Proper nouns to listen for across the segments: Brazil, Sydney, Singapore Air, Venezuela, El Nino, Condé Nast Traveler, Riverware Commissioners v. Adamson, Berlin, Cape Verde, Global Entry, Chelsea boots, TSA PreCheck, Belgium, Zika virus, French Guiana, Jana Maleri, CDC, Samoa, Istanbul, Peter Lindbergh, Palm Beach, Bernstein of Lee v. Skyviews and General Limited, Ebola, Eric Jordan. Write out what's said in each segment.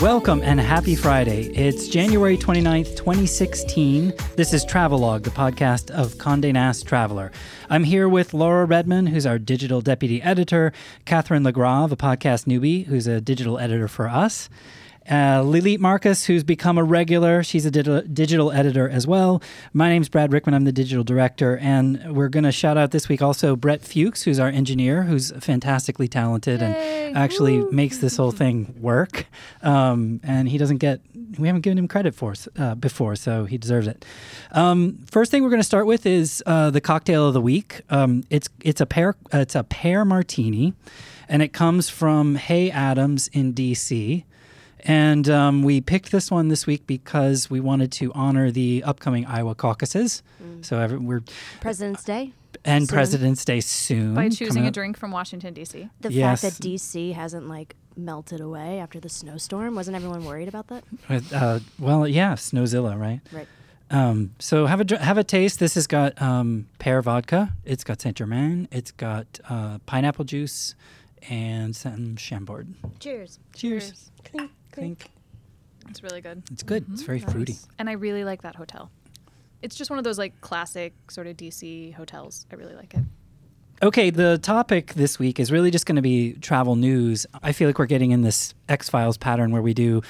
Welcome and happy Friday. It's January 29th, 2016. This is Travelogue, the podcast of Condé Nast Traveler. I'm here with Laura Redman, who's our digital deputy editor, Catherine LeGrave, a podcast newbie, who's a digital editor for us, Lilith Marcus, who's become a regular. She's a digital editor as well. My name's Brad Rickman. I'm the digital director. And we're going to shout out this week also Brett Fuchs, who's our engineer, who's fantastically talented and actually makes this whole thing work. And he doesn't get... We haven't given him credit for before, so he deserves it. First thing we're going to start with is the cocktail of the week. It's a pear martini, and it comes from Hay Adams in D.C., and we picked this one this week because we wanted to honor the upcoming Iowa caucuses. So we're President's Day and soon. President's Day soon by choosing a drink from Washington D.C. The fact that D.C. hasn't melted away after the snowstorm, wasn't everyone worried about that? Snowzilla, right? Right. So have a taste. This has got pear vodka. It's got Saint Germain. It's got pineapple juice and some Chambord. Cheers. Clink. It's really good. It's good. Mm-hmm. It's very fruity. And I really like that hotel. It's just one of those classic sort of DC hotels. I really like it. Okay, the topic this week is really just going to be travel news. I feel like we're getting in this X-Files pattern where we do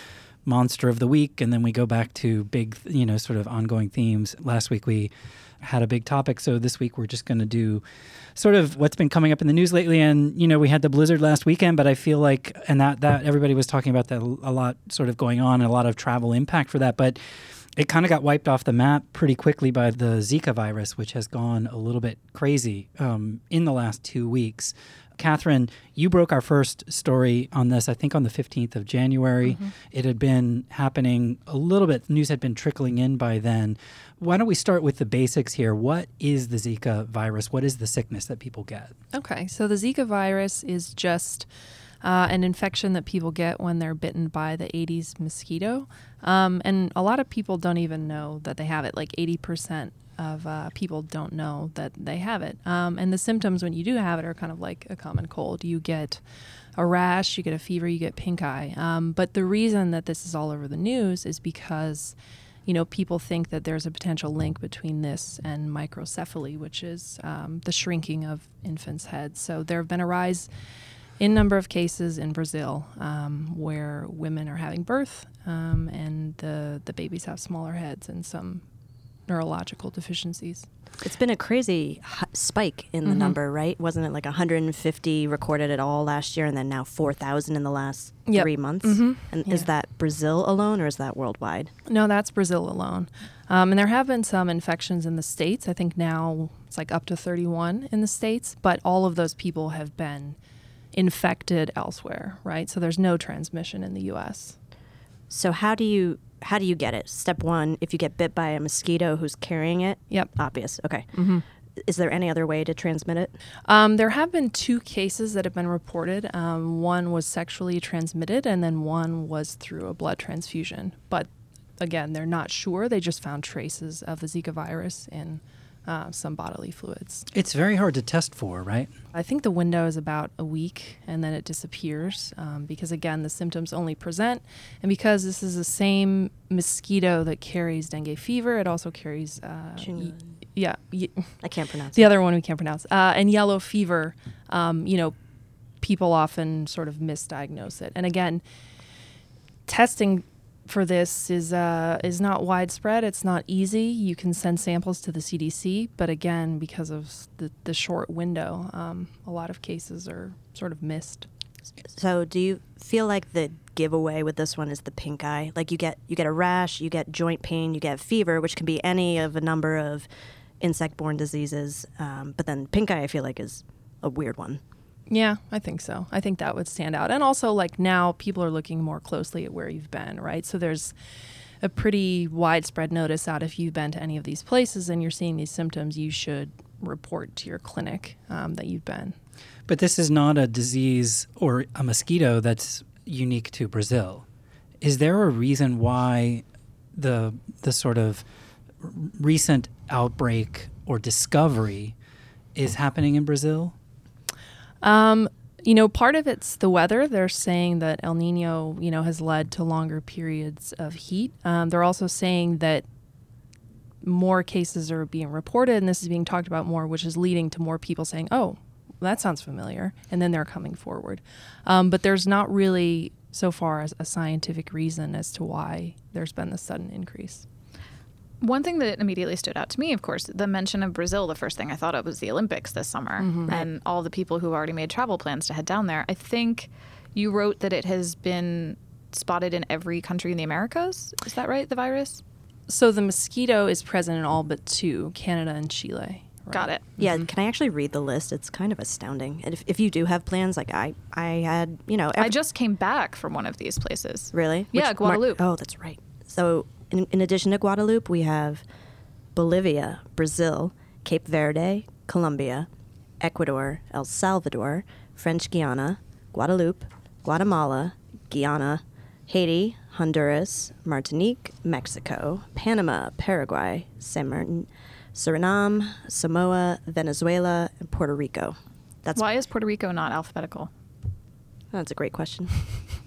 monster of the week and then we go back to big, sort of ongoing themes. Last week we had a big topic, so this week we're just going to do sort of what's been coming up in the news lately. And we had the blizzard last weekend, but I feel like that everybody was talking about that a lot, sort of going on, and a lot of travel impact for that, but it kind of got wiped off the map pretty quickly by the Zika virus, which has gone a little bit crazy in the last 2 weeks. Catherine, you broke our first story on this, I think on the 15th of January. Mm-hmm. It had been happening a little bit. News had been trickling in by then. Why don't we start with the basics here? What is the Zika virus? What is the sickness that people get? Okay, so the Zika virus is just an infection that people get when they're bitten by the Aedes mosquito. And a lot of people don't even know that they have it, 80%. Of people don't know that they have it. And the symptoms when you do have it are kind of like a common cold. You get a rash, you get a fever, you get pink eye. But the reason that this is all over the news is because, people think that there's a potential link between this and microcephaly, which is the shrinking of infants' heads. So there have been a rise in number of cases in Brazil where women are having birth and the babies have smaller heads and some neurological deficiencies. It's been a crazy spike in the number, right? Wasn't it 150 recorded at all last year and then now 4,000 in the last 3 months? Mm-hmm. And is that Brazil alone or is that worldwide? No, that's Brazil alone. And there have been some infections in the States. I think now it's up to 31 in the States, but all of those people have been infected elsewhere, right? So there's no transmission in the U.S. So how do you get it? Step one, if you get bit by a mosquito who's carrying it, obvious. Okay. Mm-hmm. Is there any other way to transmit it? There have been 2 cases that have been reported. One was sexually transmitted, and then one was through a blood transfusion. But again, they're not sure. They just found traces of the Zika virus in some bodily fluids. It's very hard to test for, right? I think the window is about a week and then it disappears because, again, the symptoms only present. And because this is the same mosquito that carries dengue fever, it also carries... I can't pronounce it. The other one we can't pronounce. And yellow fever, people often sort of misdiagnose it. And again, testing for this is not widespread. It's not easy. You can send samples to the CDC, but again, because of the short window, a lot of cases are sort of missed. So do you feel like the giveaway with this one is the pink eye? You get a rash, you get joint pain, you get fever, which can be any of a number of insect-borne diseases, but then pink eye I feel like is a weird one. Yeah, I think so. I think that would stand out. And also, now people are looking more closely at where you've been, right? So there's a pretty widespread notice out if you've been to any of these places and you're seeing these symptoms, you should report to your clinic that you've been. But this is not a disease or a mosquito that's unique to Brazil. Is there a reason why the sort of recent outbreak or discovery is happening in Brazil? You know, part of it's the weather. They're saying that El Nino, you know, has led to longer periods of heat. They're also saying that more cases are being reported, and this is being talked about more, which is leading to more people saying, oh, that sounds familiar, and then they're coming forward. But there's not really, so far, as a scientific reason as to why there's been this sudden increase. One thing that immediately stood out to me, of course, the mention of Brazil, the first thing I thought of was the Olympics this summer, mm-hmm. and all the people who already made travel plans to head down there. I think you wrote that it has been spotted in every country in the Americas. Is that right, the virus? So the mosquito is present in all but two, Canada and Chile. Right? Got it. Yeah, mm-hmm. Can I actually read the list? It's kind of astounding. And if you do have plans, like I had, you know... I just came back from one of these places. Really? Yeah, Guadeloupe. Oh, that's right. So in addition to Guadeloupe, we have Bolivia, Brazil, Cape Verde, Colombia, Ecuador, El Salvador, French Guiana, Guadeloupe, Guatemala, Guyana, Haiti, Honduras, Martinique, Mexico, Panama, Paraguay, San Martin, Suriname, Samoa, Venezuela, and Puerto Rico. Why is Puerto Rico not alphabetical? That's a great question.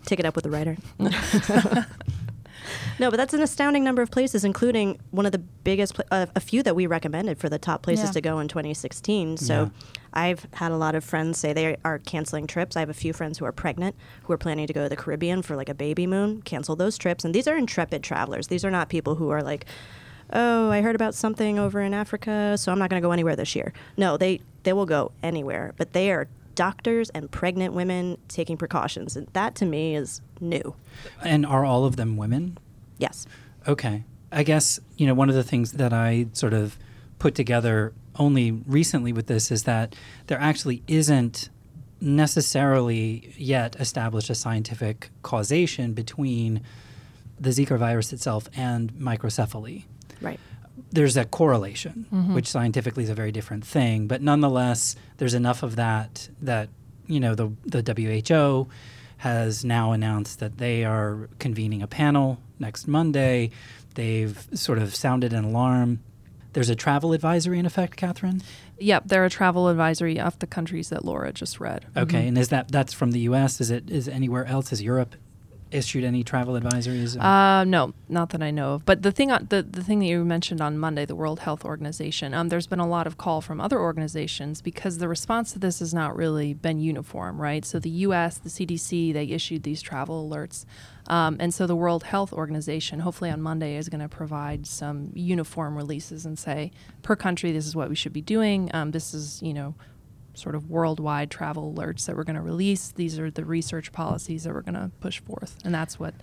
Take it up with the writer. No, but that's an astounding number of places, including one of the biggest, a few that we recommended for the top places to go in 2016. So I've had a lot of friends say they are canceling trips. I have a few friends who are pregnant, who are planning to go to the Caribbean for like a baby moon, cancel those trips. And these are intrepid travelers. These are not people who are like, oh, I heard about something over in Africa, so I'm not going to go anywhere this year. No, they will go anywhere, but they are doctors and pregnant women taking precautions. And that to me is new. And are all of them women? Yes. Okay. I guess, you know, one of the things that I sort of put together only recently with this is that there actually isn't necessarily yet established a scientific causation between the Zika virus itself and microcephaly. Right. There's a correlation, mm-hmm. which scientifically is a very different thing. But nonetheless, there's enough of that, you know, the WHO has now announced that they are convening a panel next Monday. They've sort of sounded an alarm. There's a travel advisory in effect, Catherine? Yep, there are travel advisory of the countries that Laura just read. Okay, mm-hmm. and is that's from the U.S.? Is anywhere else? Is Europe issued any travel advisories? No, not that I know of. But the thing that you mentioned on Monday, the World Health Organization, there's been a lot of call from other organizations because the response to this has not really been uniform, right? So the U.S., the CDC, they issued these travel alerts. And so the World Health Organization, hopefully on Monday, is going to provide some uniform releases and say, per country, this is what we should be doing. This is, you know, sort of worldwide travel alerts that we're going to release. These are the research policies that we're going to push forth. And that's what,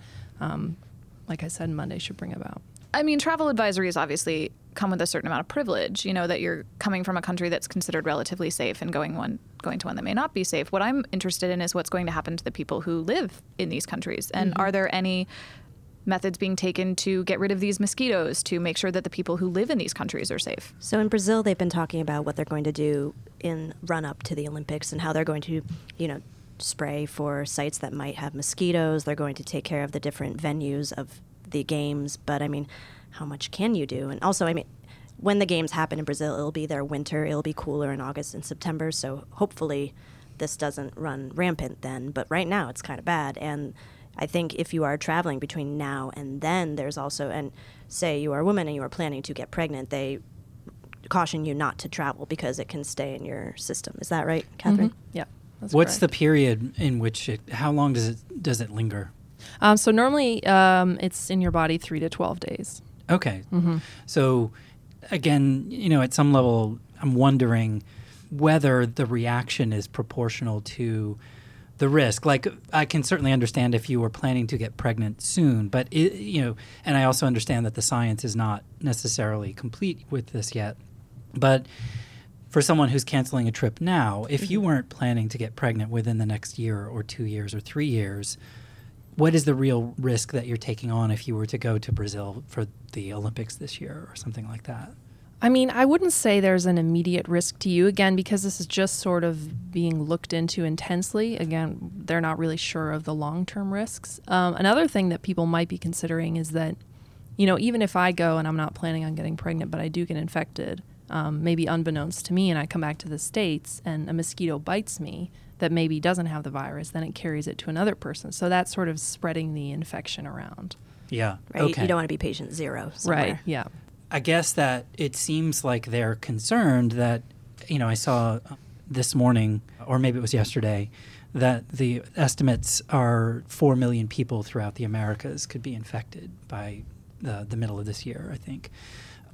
like I said, Monday should bring about. I mean, travel advisories obviously come with a certain amount of privilege, you know, that you're coming from a country that's considered relatively safe and going to one that may not be safe. What I'm interested in is what's going to happen to the people who live in these countries. And mm-hmm. are there any methods being taken to get rid of these mosquitoes, to make sure that the people who live in these countries are safe? So in Brazil, they've been talking about what they're going to do in run-up to the Olympics and how they're going to, you know, spray for sites that might have mosquitoes. They're going to take care of the different venues of the games. But, I mean, how much can you do? And also, I mean, when the games happen in Brazil, it'll be their winter. It'll be cooler in August and September. So hopefully this doesn't run rampant then. But right now it's kind of bad. And I think if you are traveling between now and then, there's also, and say you are a woman and you are planning to get pregnant, they caution you not to travel because it can stay in your system. Is that right, Catherine? Mm-hmm. Yeah. What's correct. The period in which how long does it linger? So normally it's in your body 3 to 12 days. Okay. Mm-hmm. So again, you know, at some level, I'm wondering whether the reaction is proportional to the risk. Like, I can certainly understand if you were planning to get pregnant soon, but, you know, and I also understand that the science is not necessarily complete with this yet. But for someone who's canceling a trip now, if you weren't planning to get pregnant within the next year or 2 years or 3 years, what is the real risk that you're taking on if you were to go to Brazil for the Olympics this year or something like that? I mean, I wouldn't say there's an immediate risk to you, again, because this is just sort of being looked into intensely. Again, they're not really sure of the long-term risks. Another thing that people might be considering is that, you know, even if I go and I'm not planning on getting pregnant, but I do get infected, maybe unbeknownst to me, and I come back to the States and a mosquito bites me that maybe doesn't have the virus, then it carries it to another person. So that's sort of spreading the infection around. Yeah. Right. Okay. You don't want to be patient zero somewhere. Right. Yeah. I guess that it seems like they're concerned that, you know, I saw this morning, or maybe it was yesterday, that the estimates are 4 million people throughout the Americas could be infected by the middle of this year, I think.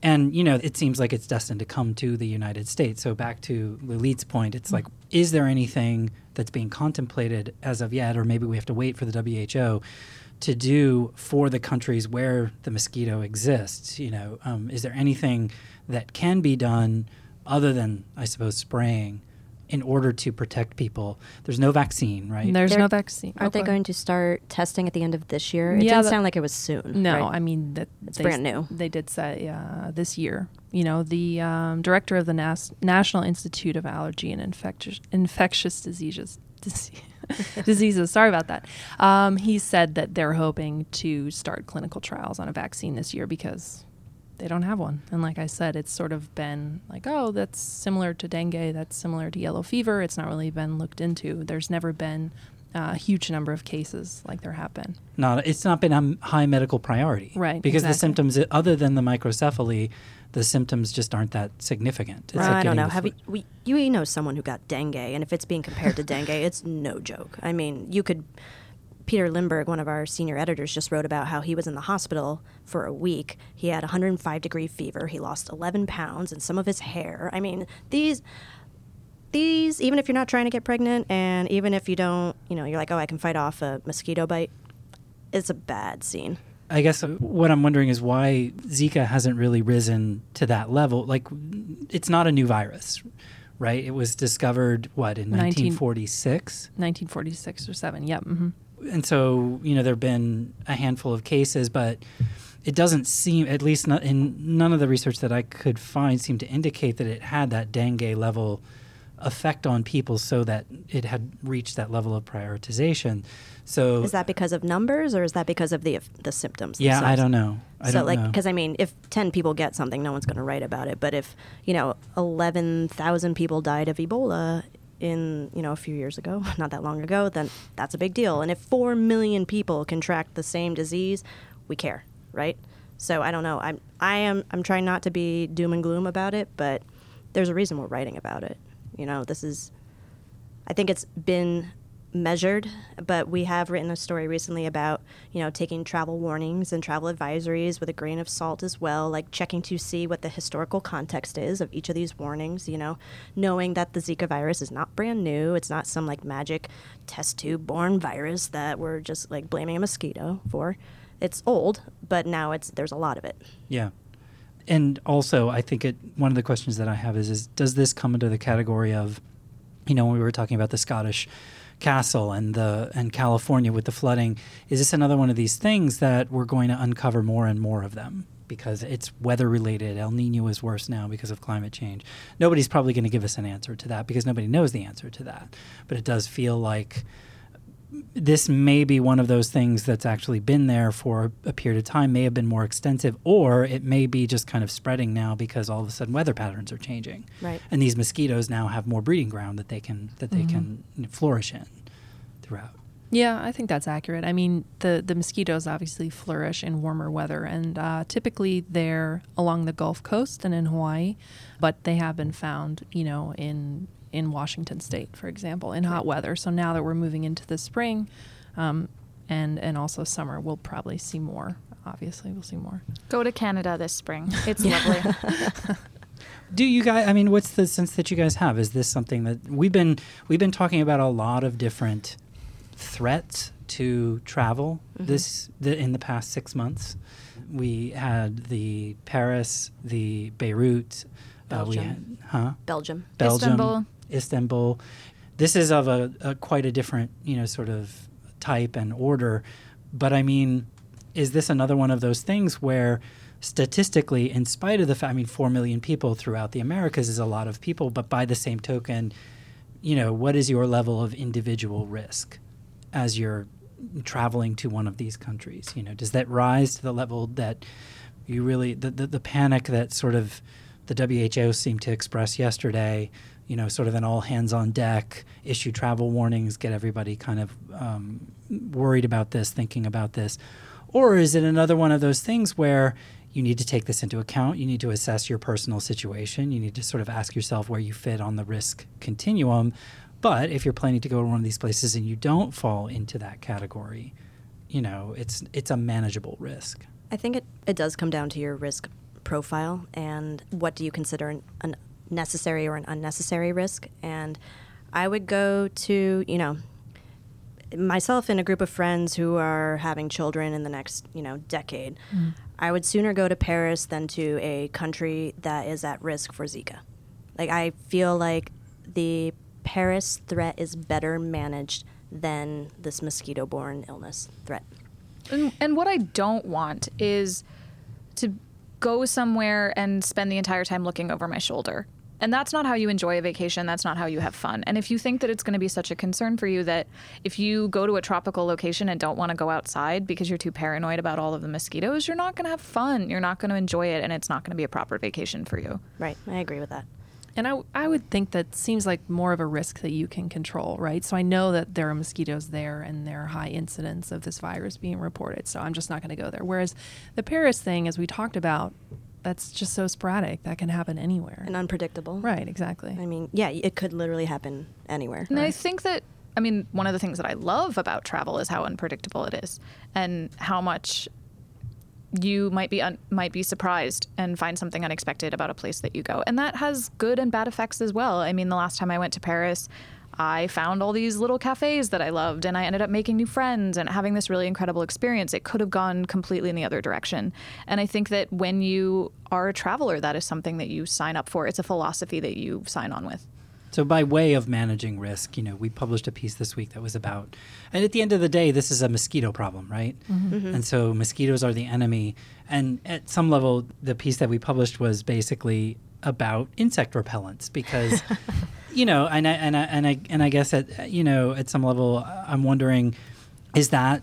And, you know, it seems like it's destined to come to the United States. So back to Lilith's point, it's like, is there anything that's being contemplated as of yet, or maybe we have to wait for the WHO to do for the countries where the mosquito exists? You know, is there anything that can be done other than, I suppose, spraying in order to protect people? There's no vaccine, right? There's no vaccine. Aren't they going to start testing at the end of this year? It didn't sound like it was soon. No, right? I mean, it's brand new. They did say this year. You know, the director of the National Institute of Allergy and Infectious Diseases. Sorry about that. He said that they're hoping to start clinical trials on a vaccine this year because they don't have one. And like I said, it's sort of been like, oh, that's similar to dengue, that's similar to yellow fever. It's not really been looked into. There's never been a huge number of cases like there have been. No, it's not been a high medical priority. Right. Because the symptoms, other than the microcephaly, the symptoms just aren't that significant. It's I don't know. Have you know someone who got dengue, and if it's being compared to dengue, it's no joke. I mean, you could... Peter Lindbergh, one of our senior editors, just wrote about how he was in the hospital for a week. He had 105-degree fever. He lost 11 pounds and some of his hair. I mean, these, even if you're not trying to get pregnant, and even if you don't, you know, you're like, oh, I can fight off a mosquito bite, it's a bad scene. I guess what I'm wondering is why Zika hasn't really risen to that level. Like, it's not a new virus, right? It was discovered, what, in 1946? 1946 or 7, yep, mm-hmm. And so, you know, there have been a handful of cases, but it doesn't seem, at least not in none of the research that I could find, seemed to indicate that it had that dengue level effect on people so that it had reached that level of prioritization. So is that because of numbers, or is that because of the symptoms? Yeah, themselves? I don't know. Because, I mean, if 10 people get something, no one's going to write about it. But if, you know, 11,000 people died of Ebola in, you know, a few years ago, not that long ago, then that's a big deal. And if 4 million people contract the same disease, we care, right? So I don't know. I'm trying not to be doom and gloom about it, but there's a reason we're writing about it. You know, I think it's been measured, but we have written a story recently about, you know, taking travel warnings and travel advisories with a grain of salt as well, like checking to see what the historical context is of each of these warnings, you know, knowing that the Zika virus is not brand new. It's not some like magic test tube born virus that we're just like blaming a mosquito for. It's old, but now there's a lot of it. Yeah. And also, I think one of the questions that I have is does this come into the category of, you know, when we were talking about the Scottish Castle and California with the flooding, is this another one of these things that we're going to uncover more and more of them because it's weather related? El Nino is worse now because of climate change. Nobody's probably going to give us an answer to that because nobody knows the answer to that. But it does feel like this may be one of those things that's actually been there for a period of time, may have been more extensive, or it may be just kind of spreading now because all of a sudden weather patterns are changing. Right. And these mosquitoes now have more breeding ground that they can flourish in throughout. Yeah, I think that's accurate. I mean, the mosquitoes obviously flourish in warmer weather, and typically they're along the Gulf Coast and in Hawaii, but they have been found, you know, in Washington State, for example, in hot weather. So now that we're moving into the spring and also summer, we'll probably see more. Obviously, we'll see more. Go to Canada this spring. It's lovely. Do you guys, I mean, what's the sense that you guys have? Is this something that we've been talking about a lot of different threats to travel in the past 6 months? We had the Paris, the Beirut, Belgium. Belgium. Istanbul. This is of a quite a different, you know, sort of type and order. But I mean, is this another one of those things where statistically, in spite of the fact, I mean, 4 million people throughout the Americas is a lot of people, but by the same token, you know, what is your level of individual risk as you're traveling to one of these countries? You know, does that rise to the level that you really, the panic that sort of the WHO seemed to express yesterday, you know, sort of an all hands on deck, issue travel warnings, get everybody kind of worried about this, thinking about this? Or is it another one of those things where you need to take this into account, you need to assess your personal situation, you need to sort of ask yourself where you fit on the risk continuum? But if you're planning to go to one of these places and you don't fall into that category, you know, it's a manageable risk. I think it does come down to your risk profile and what do you consider an necessary or an unnecessary risk. And I would go to, you know, myself and a group of friends who are having children in the next, you know, decade. Mm. I would sooner go to Paris than to a country that is at risk for Zika. Like, I feel like the Paris threat is better managed than this mosquito-borne illness threat. And what I don't want is to go somewhere and spend the entire time looking over my shoulder. And that's not how you enjoy a vacation. That's not how you have fun. And if you think that it's going to be such a concern for you that if you go to a tropical location and don't want to go outside because you're too paranoid about all of the mosquitoes, you're not going to have fun. You're not going to enjoy it, and it's not going to be a proper vacation for you. Right. I agree with that. And I would think that seems like more of a risk that you can control, right? So I know that there are mosquitoes there and there are high incidents of this virus being reported, so I'm just not going to go there. Whereas the Paris thing, as we talked about, that's just so sporadic. That can happen anywhere. And unpredictable. Right, exactly. I mean, yeah, it could literally happen anywhere. And right? I think that, I mean, one of the things that I love about travel is how unpredictable it is and how much you might be surprised and find something unexpected about a place that you go. And that has good and bad effects as well. I mean, the last time I went to Paris, I found all these little cafes that I loved, and I ended up making new friends and having this really incredible experience. It could have gone completely in the other direction. And I think that when you are a traveler, that is something that you sign up for. It's a philosophy that you sign on with. So by way of managing risk, you know, we published a piece this week that was about, and at the end of the day, this is a mosquito problem, right? Mm-hmm. Mm-hmm. And so mosquitoes are the enemy. And at some level, the piece that we published was basically about insect repellents because, you know, and I guess at, you know, at some level, I'm wondering, is that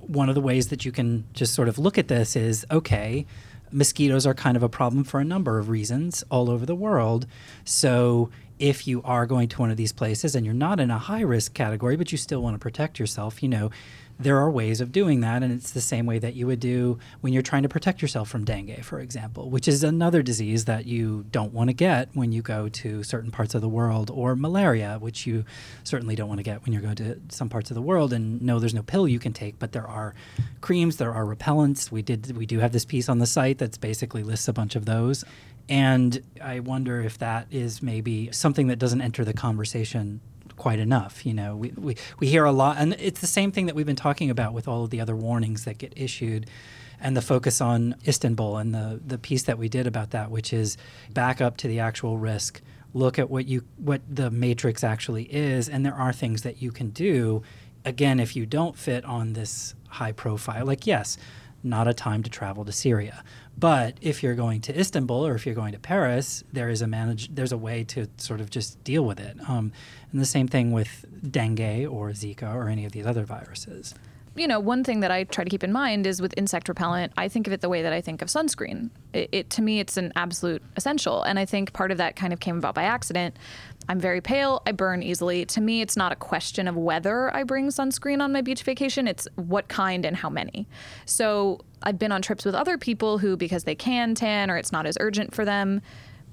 one of the ways that you can just sort of look at this is, okay, mosquitoes are kind of a problem for a number of reasons all over the world. So if you are going to one of these places and you're not in a high-risk category, but you still want to protect yourself, you know, there are ways of doing that, and it's the same way that you would do when you're trying to protect yourself from dengue, for example, which is another disease that you don't want to get when you go to certain parts of the world, or malaria, which you certainly don't want to get when you're going to some parts of the world. And no, there's no pill you can take, but there are creams, there are repellents. We do have this piece on the site that's basically lists a bunch of those. And I wonder if that is maybe something that doesn't enter the conversation quite enough. You know, we hear a lot, and it's the same thing that we've been talking about with all of the other warnings that get issued and the focus on Istanbul and the piece that we did about that, which is back up to the actual risk, look at what the matrix actually is, and there are things that you can do, again, if you don't fit on this high profile. Like, yes, not a time to travel to Syria. But if you're going to Istanbul or if you're going to Paris, there's a way to sort of just deal with it. And the same thing with dengue or Zika or any of these other viruses. You know, one thing that I try to keep in mind is with insect repellent, I think of it the way that I think of sunscreen. To me, it's an absolute essential. And I think part of that kind of came about by accident. I'm very pale. I burn easily. To me, it's not a question of whether I bring sunscreen on my beach vacation. It's what kind and how many. So I've been on trips with other people who, because they can tan or it's not as urgent for them,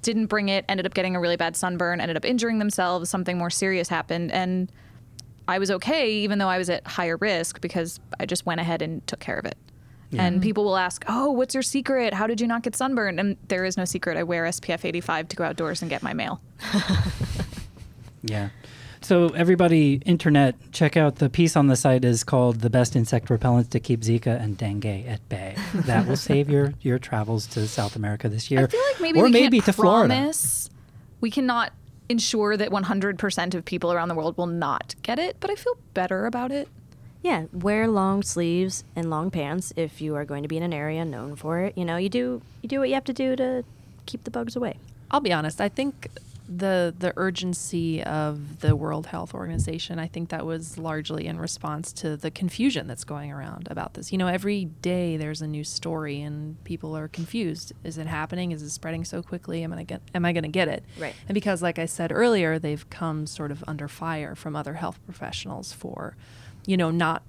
didn't bring it, ended up getting a really bad sunburn, ended up injuring themselves, something more serious happened. And I was okay, even though I was at higher risk, because I just went ahead and took care of it. Yeah. And people will ask, oh, what's your secret? How did you not get sunburned? And there is no secret. I wear SPF 85 to go outdoors and get my mail. Yeah. So everybody, internet, check out the piece on the site is called The Best Insect Repellents to Keep Zika and Dengue at Bay. That will save your travels to South America this year. I feel like we cannot ensure that 100% of people around the world will not get it, but I feel better about it. Yeah, wear long sleeves and long pants if you are going to be in an area known for it. You know, you do what you have to do to keep the bugs away. I'll be honest, I think the urgency of the World Health Organization, I think that was largely in response to the confusion that's going around about this. You know, every day there's a new story and people are confused. Is it happening? Is it spreading so quickly? Am I going to get it? Right. And because, like I said earlier, they've come sort of under fire from other health professionals for, you know, not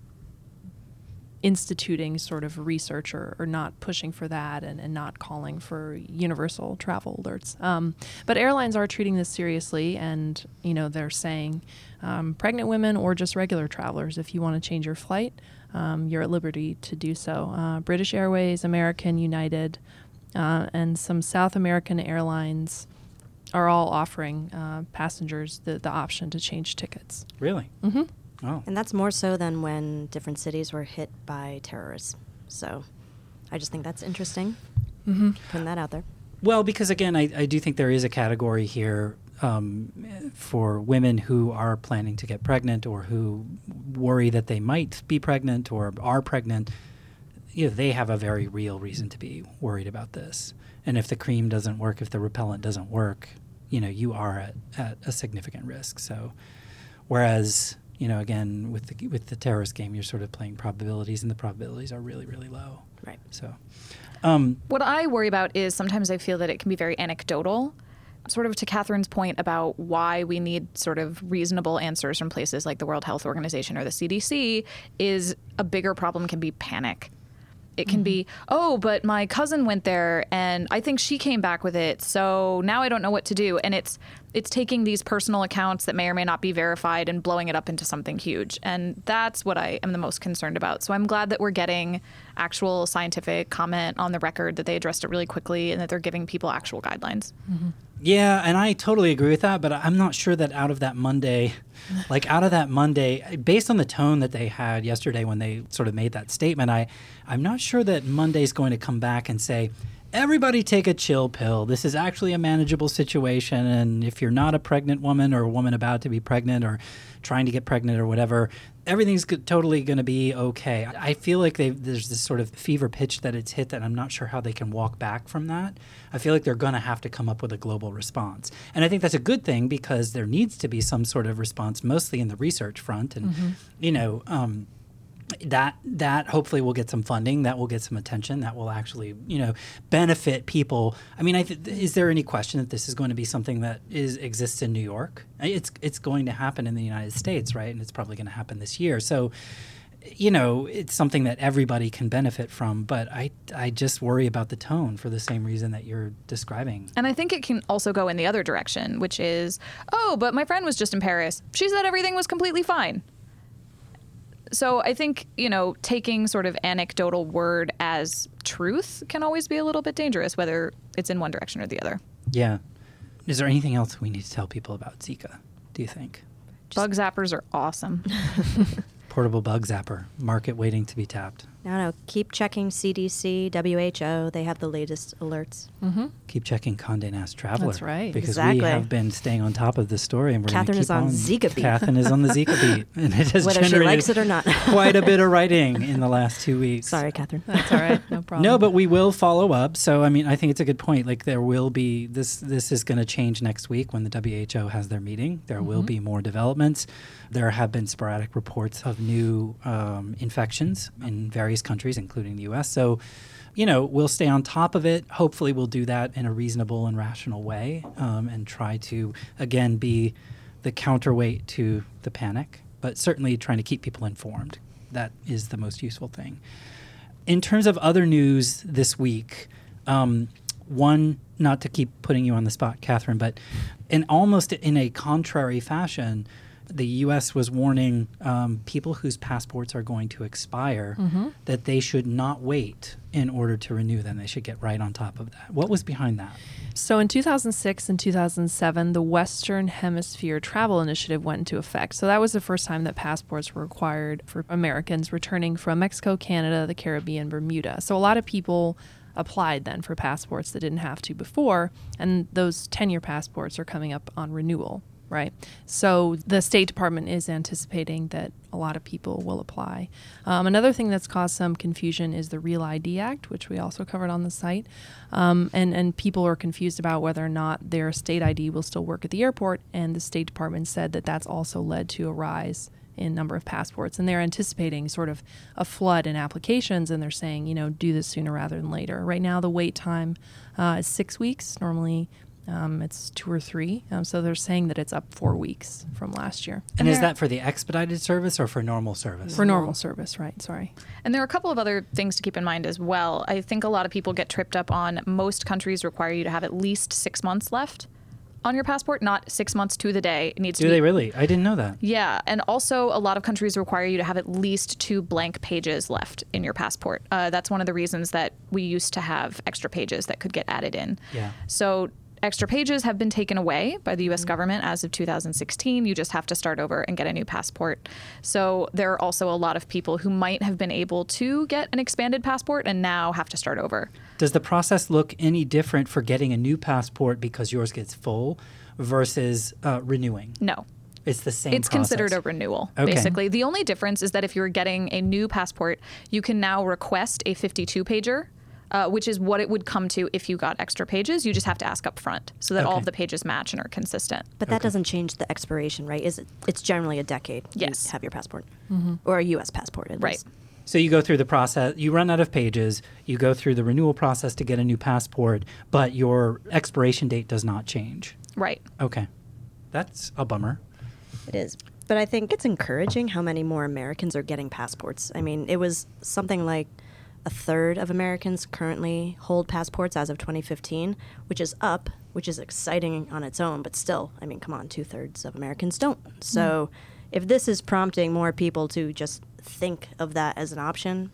instituting sort of research or not pushing for that and not calling for universal travel alerts. But airlines are treating this seriously, and, you know, they're saying pregnant women or just regular travelers, if you want to change your flight, you're at liberty to do so. British Airways, American, United, and some South American airlines are all offering passengers the option to change tickets. Really? Mm-hmm. Oh. And that's more so than when different cities were hit by terrorists. So I just think that's interesting, putting that out there. Well, because, again, I do think there is a category here for women who are planning to get pregnant or who worry that they might be pregnant or are pregnant. You know, they have a very real reason to be worried about this. And if the cream doesn't work, if the repellent doesn't work, you know, you are at a significant risk. So whereas... You know, again, with the terrorist game, you're sort of playing probabilities, and the probabilities are really, really low. Right. So, what I worry about is sometimes I feel that it can be very anecdotal, sort of to Catherine's point about why we need sort of reasonable answers from places like the World Health Organization or the CDC. Is a bigger problem can be panic. It can be, oh, but my cousin went there and I think she came back with it, so now I don't know what to do. And it's taking these personal accounts that may or may not be verified and blowing it up into something huge. And that's what I am the most concerned about. So I'm glad that we're getting actual scientific comment on the record, that they addressed it really quickly, and that they're giving people actual guidelines. Mm-hmm. Yeah, and I totally agree with that, but I'm not sure that out of that Monday, based on the tone that they had yesterday when they sort of made that statement, I'm not sure that Monday's going to come back and say, everybody take a chill pill. This is actually a manageable situation, and if you're not a pregnant woman or a woman about to be pregnant or trying to get pregnant or whatever, everything's totally going to be okay. I feel like there's this sort of fever pitch that it's hit that I'm not sure how they can walk back from that. I feel like they're going to have to come up with a global response. And I think that's a good thing, because there needs to be some sort of response, mostly in the research front. And, you know, that hopefully will get some funding, that will get some attention, that will actually, you know, benefit people. I mean, is there any question that this is going to be something that exists in New York? It's going to happen in the United States, right? And it's probably going to happen this year. So, you know, it's something that everybody can benefit from, but I just worry about the tone for the same reason that you're describing. And I think it can also go in the other direction, which is, oh, but my friend was just in Paris. She said everything was completely fine. So I think, you know, taking sort of anecdotal word as truth can always be a little bit dangerous, whether it's in one direction or the other. Yeah. Is there anything else we need to tell people about Zika, do you think? Bug zappers are awesome. Portable bug zapper, market waiting to be tapped. No, keep checking CDC, WHO. They have the latest alerts. Mm-hmm. Keep checking Condé Nast Traveler. That's right. Because we have been staying on top of this story, and we're going to keep on. Catherine is on the Zika beat, and it has whether she likes it or not. Quite a bit of writing in the last 2 weeks. Sorry, Catherine. That's all right. No problem. No, but we will follow up. So I mean, I think it's a good point. Like, there will be this is going to change next week when the WHO has their meeting. There will be more developments. There have been sporadic reports of new infections in various countries, including the U.S. So, you know, we'll stay on top of it. Hopefully we'll do that in a reasonable and rational way, and try to, again, be the counterweight to the panic, but certainly trying to keep people informed. That is the most useful thing. In terms of other news this week, one, not to keep putting you on the spot, Catherine, but in a contrary fashion, the U.S. was warning people whose passports are going to expire that they should not wait in order to renew them. They should get right on top of that. What was behind that? So in 2006 and 2007, the Western Hemisphere Travel Initiative went into effect. So that was the first time that passports were required for Americans returning from Mexico, Canada, the Caribbean, Bermuda. So a lot of people applied then for passports that didn't have to before, and those 10-year passports are coming up on renewal Right. So the State Department is anticipating that a lot of people will apply. Another thing that's caused some confusion is the Real ID Act, which we also covered on the site. And people are confused about whether or not their state ID will still work at the airport. And the State Department said that that's also led to a rise in number of passports. And they're anticipating sort of a flood in applications. And they're saying, you know, do this sooner rather than later. Right now, the wait time is 6 weeks. Normally, it's 2 or 3. So they're saying that it's up 4 weeks from last year. And is that for the expedited service or for normal service? For normal service, right. Sorry. And there are a couple of other things to keep in mind as well. I think a lot of people get tripped up on most countries require you to have at least 6 months left on your passport, not 6 months to the day. It needs to be. Do they really? I didn't know that. Yeah. And also, a lot of countries require you to have at least 2 blank pages left in your passport. That's one of the reasons that we used to have extra pages that could get added in. Yeah. So extra pages have been taken away by the U.S. government as of 2016. You just have to start over and get a new passport. So there are also a lot of people who might have been able to get an expanded passport and now have to start over. Does the process look any different for getting a new passport because yours gets full versus renewing? No. It's the same. It's process. Considered a renewal, okay. Basically. The only difference is that if you're getting a new passport, you can now request a 52-pager. Which is what it would come to if you got extra pages. You just have to ask up front so that all of the pages match and are consistent. But that doesn't change the expiration, right? It's generally a decade. Yes. You have your passport or a U.S. passport, at least. Right. So you go through the process. You run out of pages. You go through the renewal process to get a new passport, but your expiration date does not change. Right. Okay. That's a bummer. It is. But I think it's encouraging how many more Americans are getting passports. I mean, it was something like a third of Americans currently hold passports as of 2015, which is up, which is exciting on its own. But still, I mean, come on, 2/3 of Americans don't. So if this is prompting more people to just think of that as an option,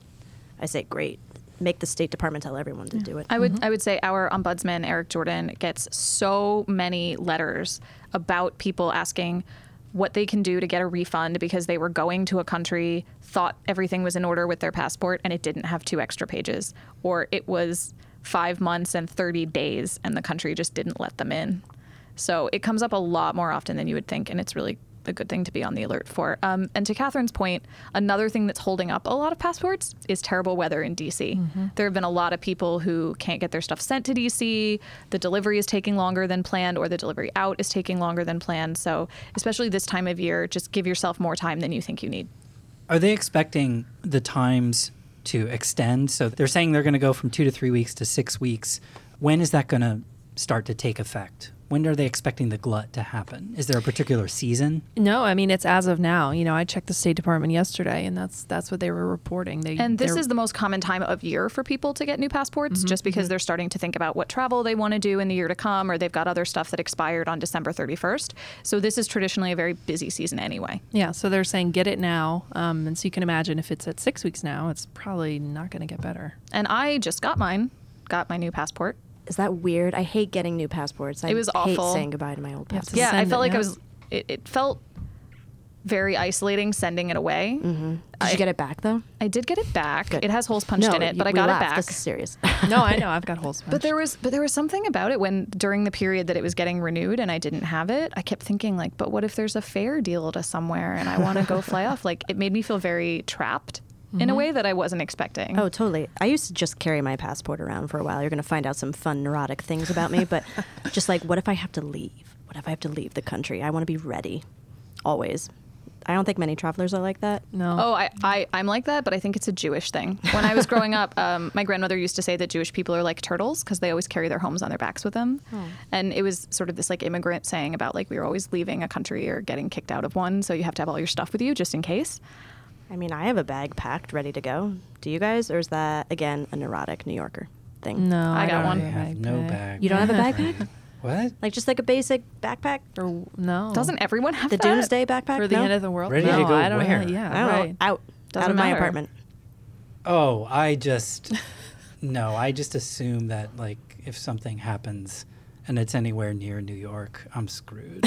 I say great. Make the State Department tell everyone to do it. I would say our ombudsman, Eric Jordan, gets so many letters about people asking what they can do to get a refund because they were going to a country, thought everything was in order with their passport, and it didn't have 2 extra pages. Or it was 5 months and 30 days, and the country just didn't let them in. So it comes up a lot more often than you would think, and it's really a good thing to be on the alert for. And to Catherine's point, another thing that's holding up a lot of passports is terrible weather in D.C. There have been a lot of people who can't get their stuff sent to D.C. The delivery is taking longer than planned, or the delivery out is taking longer than planned. So especially this time of year, just give yourself more time than you think you need. Are they expecting the times to extend? So they're saying they're going to go from 2 to 3 weeks to 6 weeks. When is that going to start to take effect? When are they expecting the glut to happen? Is there a particular season? No, I mean, it's as of now. You know, I checked the State Department yesterday, and that's what they were reporting. This is the most common time of year for people to get new passports, just because they're starting to think about what travel they want to do in the year to come, or they've got other stuff that expired on December 31st. So this is traditionally a very busy season anyway. Yeah, so they're saying get it now. And so you can imagine if it's at 6 weeks now, it's probably not going to get better. And I just got mine, got my new passport. Is that weird? I hate getting new passports. I hate saying goodbye to my old passport. Yeah, I felt like it felt very isolating sending it away. Did you get it back, though? I did get it back. Good. It has holes punched in it, but I got it back. This is serious. No, I know. I've got holes punched. But there was something about it when during the period that it was getting renewed and I didn't have it, I kept thinking, like, but what if there's a fair deal to somewhere and I want to go fly off? Like, it made me feel very trapped. In a way that I wasn't expecting. Oh, totally. I used to just carry my passport around for a while. You're going to find out some fun, neurotic things about me, but just like, what if I have to leave? What if I have to leave the country? I want to be ready, always. I don't think many travelers are like that. No. Oh, I'm like that, but I think it's a Jewish thing. When I was growing up, my grandmother used to say that Jewish people are like turtles because they always carry their homes on their backs with them. Oh. And it was sort of this like immigrant saying about like we were always leaving a country or getting kicked out of one, so you have to have all your stuff with you just in case. I mean, I have a bag packed, ready to go. Do you guys? Or is that, again, a neurotic New Yorker thing? No, I got one. I have no bag. You don't have a backpack? What? Like just like a basic backpack? Or no. Doesn't everyone have that? The doomsday backpack? For the end of the world? Ready to go I don't where? Know. Yeah, I don't know. Out of my apartment. Oh, I just assume that like if something happens and it's anywhere near New York, I'm screwed.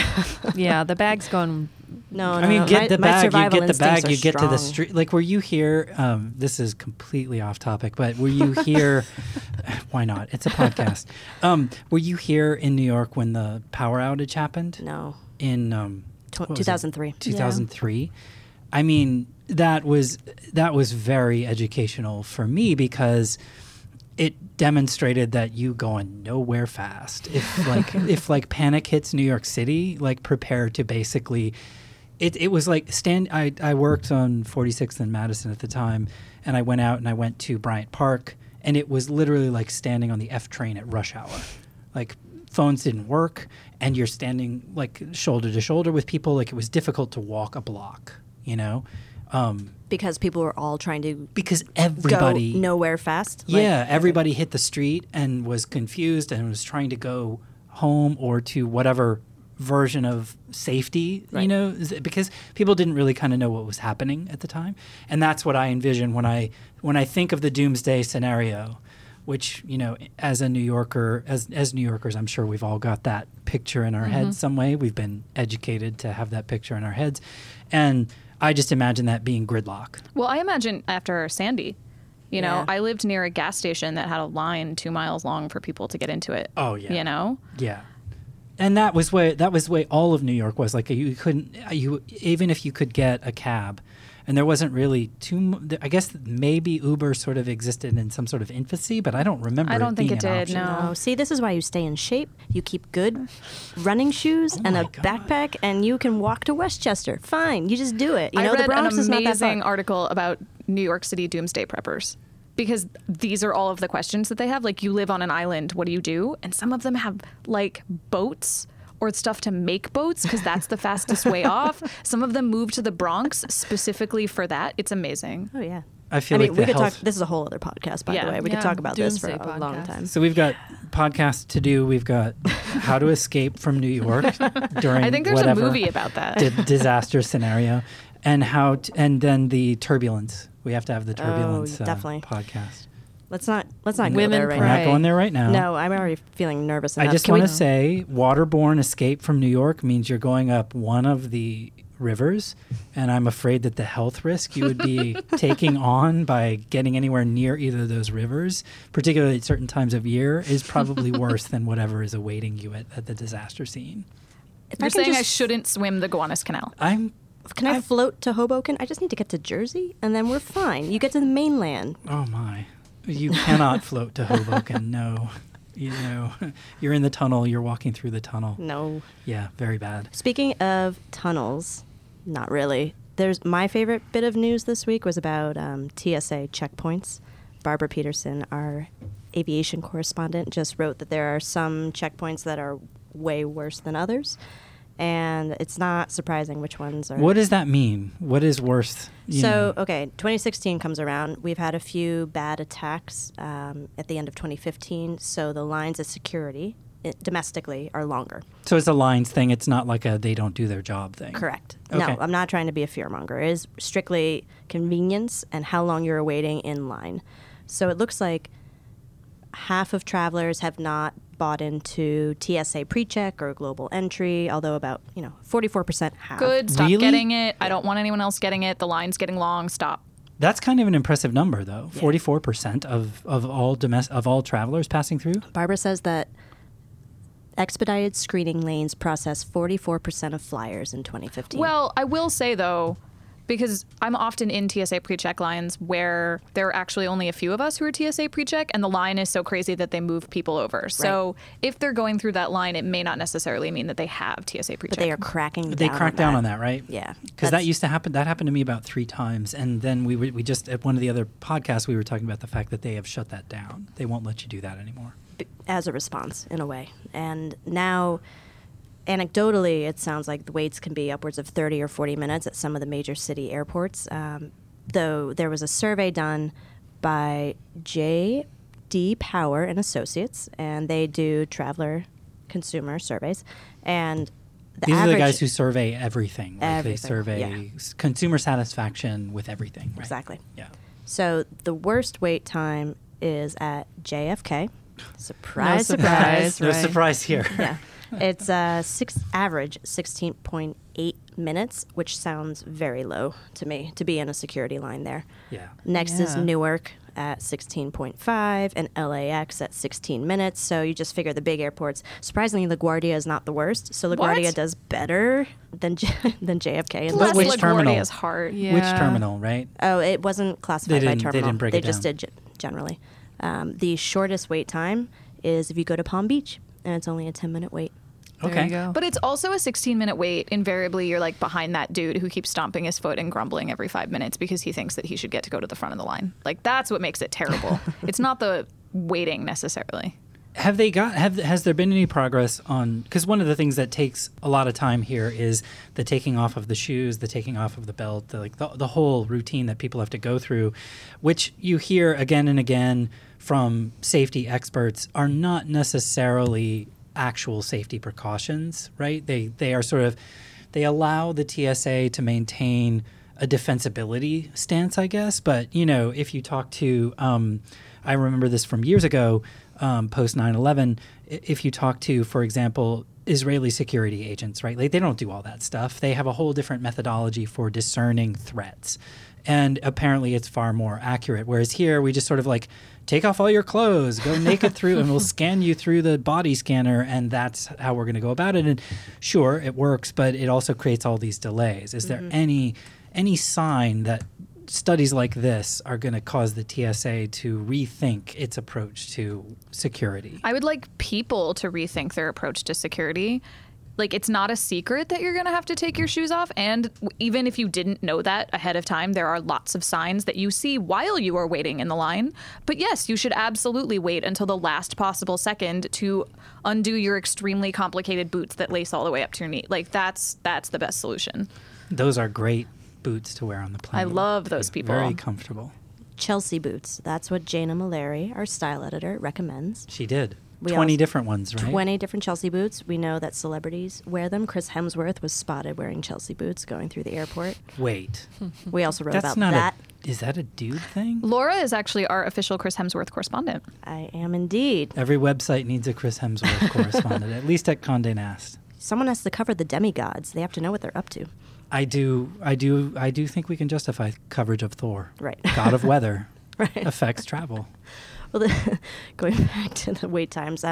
Yeah, the bag's gone. No. I mean, get the bag, you get the bag, you get to the street. Like, were you here? This is completely off topic, but were you here? Why not? It's a podcast. Were you here in New York when the power outage happened? No. in 2003. 2003. I mean, that was very educational for me because it demonstrated that you going nowhere fast. If panic hits New York City, like prepare to basically. It was like I worked on 46th and Madison at the time, and I went out and I went to Bryant Park, and it was literally like standing on the F train at rush hour. Like phones didn't work, and you're standing like shoulder to shoulder with people. Like it was difficult to walk a block, you know, because people were all trying to everybody go nowhere fast. Yeah, like, everybody hit the street and was confused and was trying to go home or to whatever version of safety, right. You know, because people didn't really kind of know what was happening at the time. And that's what I envision when I think of the doomsday scenario, which, you know, as a New Yorker, as New Yorkers, I'm sure we've all got that picture in our mm-hmm. heads some way. We've been educated to have that picture in our heads. And I just imagine that being gridlock. Well, I imagine after Sandy, you know, yeah. I lived near a gas station that had a line 2 miles long for people to get into it. Oh, yeah. You know? Yeah. And that was the way all of New York was. Like even if you could get a cab, and there wasn't really I guess maybe Uber sort of existed in some sort of infancy, but I don't remember. I don't think it did. No. See, this is why you stay in shape. You keep good running shoes and a backpack, and you can walk to Westchester. Fine, you just do it. You know, the Bronx is not that far. I read an amazing article about New York City doomsday preppers. Because these are all of the questions that they have. Like, you live on an island, what do you do? And some of them have, like, boats or stuff to make boats because that's the fastest way off. Some of them move to the Bronx specifically for that. It's amazing. Oh, yeah. This is a whole other podcast, by the way. We could talk about Doomsday this for a long time. So we've got podcasts to do. We've got how to escape from New York during I think there's a movie about that. Disaster scenario. And then the turbulence. We have to have the turbulence podcast. Let's not go there right now. We're not going there right now. No, I'm already feeling nervous enough. I just want to say waterborne escape from New York means you're going up one of the rivers, and I'm afraid that the health risk you would be taking on by getting anywhere near either of those rivers, particularly at certain times of year, is probably worse than whatever is awaiting you at the disaster scene. You're saying I shouldn't swim the Gowanus Canal. Can I float to Hoboken? I just need to get to Jersey, and then we're fine. You get to the mainland. Oh, my. You cannot float to Hoboken, no. You know, you're in the tunnel. You're walking through the tunnel. No. Yeah, very bad. Speaking of tunnels, not really. My favorite bit of news this week was about TSA checkpoints. Barbara Peterson, our aviation correspondent, just wrote that there are some checkpoints that are way worse than others. And it's not surprising which ones are. What does that mean? What is worse? Okay, 2016 comes around. We've had a few bad attacks at the end of 2015. So the lines of security domestically are longer. So it's a lines thing. It's not like a they don't do their job thing. Correct. Okay. No, I'm not trying to be a fearmonger. It is strictly convenience and how long you're waiting in line. So it looks like half of travelers have not bought into TSA PreCheck or Global Entry, although about 44% have. Good, stop getting it. I don't want anyone else getting it. The line's getting long. Stop. That's kind of an impressive number, though. 44% of all travelers passing through. Barbara says that expedited screening lanes processed 44% of flyers in 2015. Well, I will say though, because I'm often in TSA PreCheck lines where there are actually only a few of us who are TSA PreCheck, and the line is so crazy that they move people over. Right. So if they're going through that line, it may not necessarily mean that they have TSA PreCheck. But they are cracking down on that, right? Yeah. Because that used to happen. That happened to me about 3 times. And then we just, at one of the other podcasts, we were talking about the fact that they have shut that down. They won't let you do that anymore. As a response, in a way. And now, anecdotally, it sounds like the waits can be upwards of 30 or 40 minutes at some of the major city airports, though there was a survey done by J.D. Power and Associates, and they do traveler consumer surveys. And these are the guys who survey everything. They survey consumer satisfaction with everything. Right? Exactly. Yeah. So the worst wait time is at JFK. Surprise, no surprise. Surprise. Right. No surprise here. Yeah. It's average 16.8 minutes, which sounds very low to me to be in a security line there. Yeah. Next is Newark at 16.5 and LAX at 16 minutes. So you just figure the big airports. Surprisingly, LaGuardia is not the worst. So LaGuardia does better than JFK. And but which LaGuardia terminal? Is hard. Yeah. Which terminal, right? Oh, it wasn't classified by terminal. They didn't break it down. They just did generally. The shortest wait time is if you go to Palm Beach, and it's only a 10-minute wait. Okay. But it's also a 16-minute wait. Invariably, you're like behind that dude who keeps stomping his foot and grumbling every 5 minutes because he thinks that he should get to go to the front of the line. Like, that's what makes it terrible. It's not the waiting necessarily. Has there been any progress on, because one of the things that takes a lot of time here is the taking off of the shoes, the taking off of the belt, the whole routine that people have to go through, which you hear again and again from safety experts are not necessarily actual safety precautions, right? They are sort of, they allow the TSA to maintain a defensibility stance, I guess. But, you know, if you talk to, I remember this from years ago, post 9/11, if you talk to, for example, Israeli security agents, right? Like, they don't do all that stuff. They have a whole different methodology for discerning threats. And apparently it's far more accurate. Whereas here we just sort of like take off all your clothes, go naked through, and we'll scan you through the body scanner. And that's how we're going to go about it. And sure, it works, but it also creates all these delays. Is there any sign that studies like this are going to cause the TSA to rethink its approach to security? I would like people to rethink their approach to security. Like, it's not a secret that you're going to have to take your shoes off. And even if you didn't know that ahead of time, there are lots of signs that you see while you are waiting in the line. But yes, you should absolutely wait until the last possible second to undo your extremely complicated boots that lace all the way up to your knee. Like, that's the best solution. Those are great boots to wear on the plane. I love those people. Very comfortable. Chelsea boots. That's what Jana Maleri, our style editor, recommends. She did. 20 different ones, right? 20 different Chelsea boots. We know that celebrities wear them. Chris Hemsworth was spotted wearing Chelsea boots going through the airport. Wait. We also wrote about that. Is that a dude thing? Laura is actually our official Chris Hemsworth correspondent. I am indeed. Every website needs a Chris Hemsworth correspondent, at least at Condé Nast. Someone has to cover the demigods. They have to know what they're up to. I do think we can justify coverage of Thor. Right. God of weather. Right. Affects travel. Well, going back to the wait times,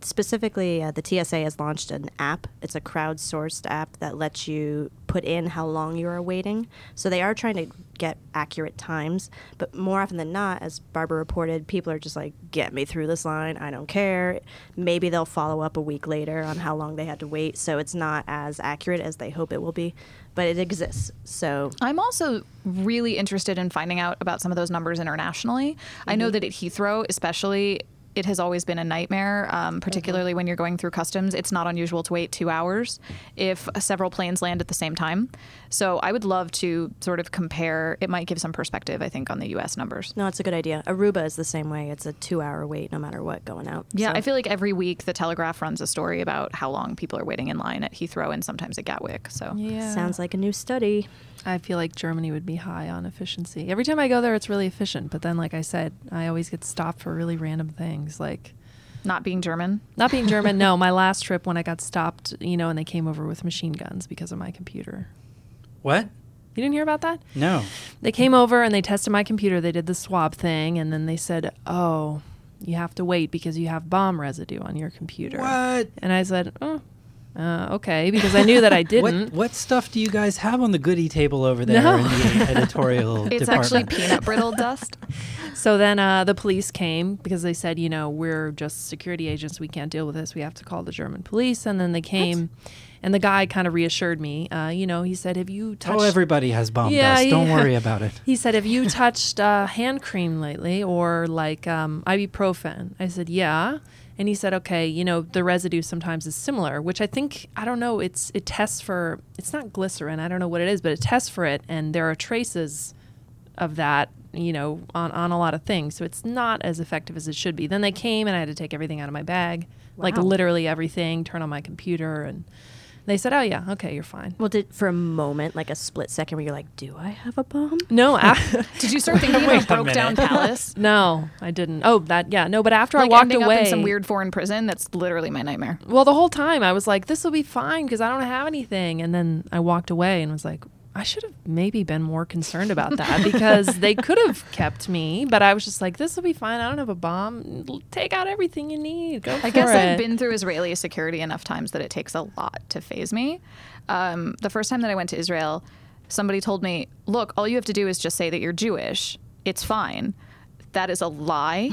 specifically the TSA has launched an app. It's a crowdsourced app that lets you put in how long you are waiting. So they are trying to get accurate times. But more often than not, as Barbara reported, people are just like, get me through this line. I don't care. Maybe they'll follow up a week later on how long they had to wait. So it's not as accurate as they hope it will be. But it exists. So I'm also really interested in finding out about some of those numbers internationally. Mm-hmm. I know that at Heathrow, especially, it has always been a nightmare, particularly when you're going through customs. It's not unusual to wait 2 hours if several planes land at the same time. So I would love to sort of compare. It might give some perspective, I think, on the U.S. numbers. No, it's a good idea. Aruba is the same way. It's a 2-hour wait no matter what going out. Yeah, so. I feel like every week The Telegraph runs a story about how long people are waiting in line at Heathrow and sometimes at Gatwick. So yeah. Sounds like a new study. I feel like Germany would be high on efficiency. Every time I go there, it's really efficient. But then, like I said, I always get stopped for really random things, like not being German. No, my last trip when I got stopped, you know, and they came over with machine guns because of my computer. What? You didn't hear about that? No. They came over and they tested my computer. They did the swab thing, and then they said, "Oh, you have to wait because you have bomb residue on your computer." What? And I said, "Oh." Okay, because I knew that I didn't. What stuff do you guys have on the goodie table over there in the editorial department? It's actually peanut brittle dust. So then the police came because they said, you know, we're just security agents. We can't deal with this. We have to call the German police. And then they came. What? And the guy kind of reassured me. You know, he said, have you touched... Oh, everybody has bomb dust. Don't worry about it. He said, have you touched hand cream lately or like ibuprofen? I said, yeah. And he said, okay, you know, the residue sometimes is similar, which I think, I don't know, it tests for... It's not glycerin. I don't know what it is, but it tests for it. And there are traces of that, you know, on a lot of things. So it's not as effective as it should be. Then they came and I had to take everything out of my bag, like literally everything, turn on my computer and... They said, oh, yeah, okay, you're fine. Well, did for a moment, like a split second where you're like, do I have a bomb? No. Did you start thinking about broke down palace? No, I didn't. Oh, that, yeah. No, but after I walked away. Ending up in some weird foreign prison, that's literally my nightmare. Well, the whole time I was like, this will be fine because I don't have anything. And then I walked away and was like, I should have maybe been more concerned about that because they could have kept me, but I was just like, this will be fine. I don't have a bomb. Take out everything you need. Go for it. I guess I've been through Israeli security enough times that it takes a lot to faze me. The first time that I went to Israel, somebody told me, look, all you have to do is just say that you're Jewish. It's fine. That is a lie.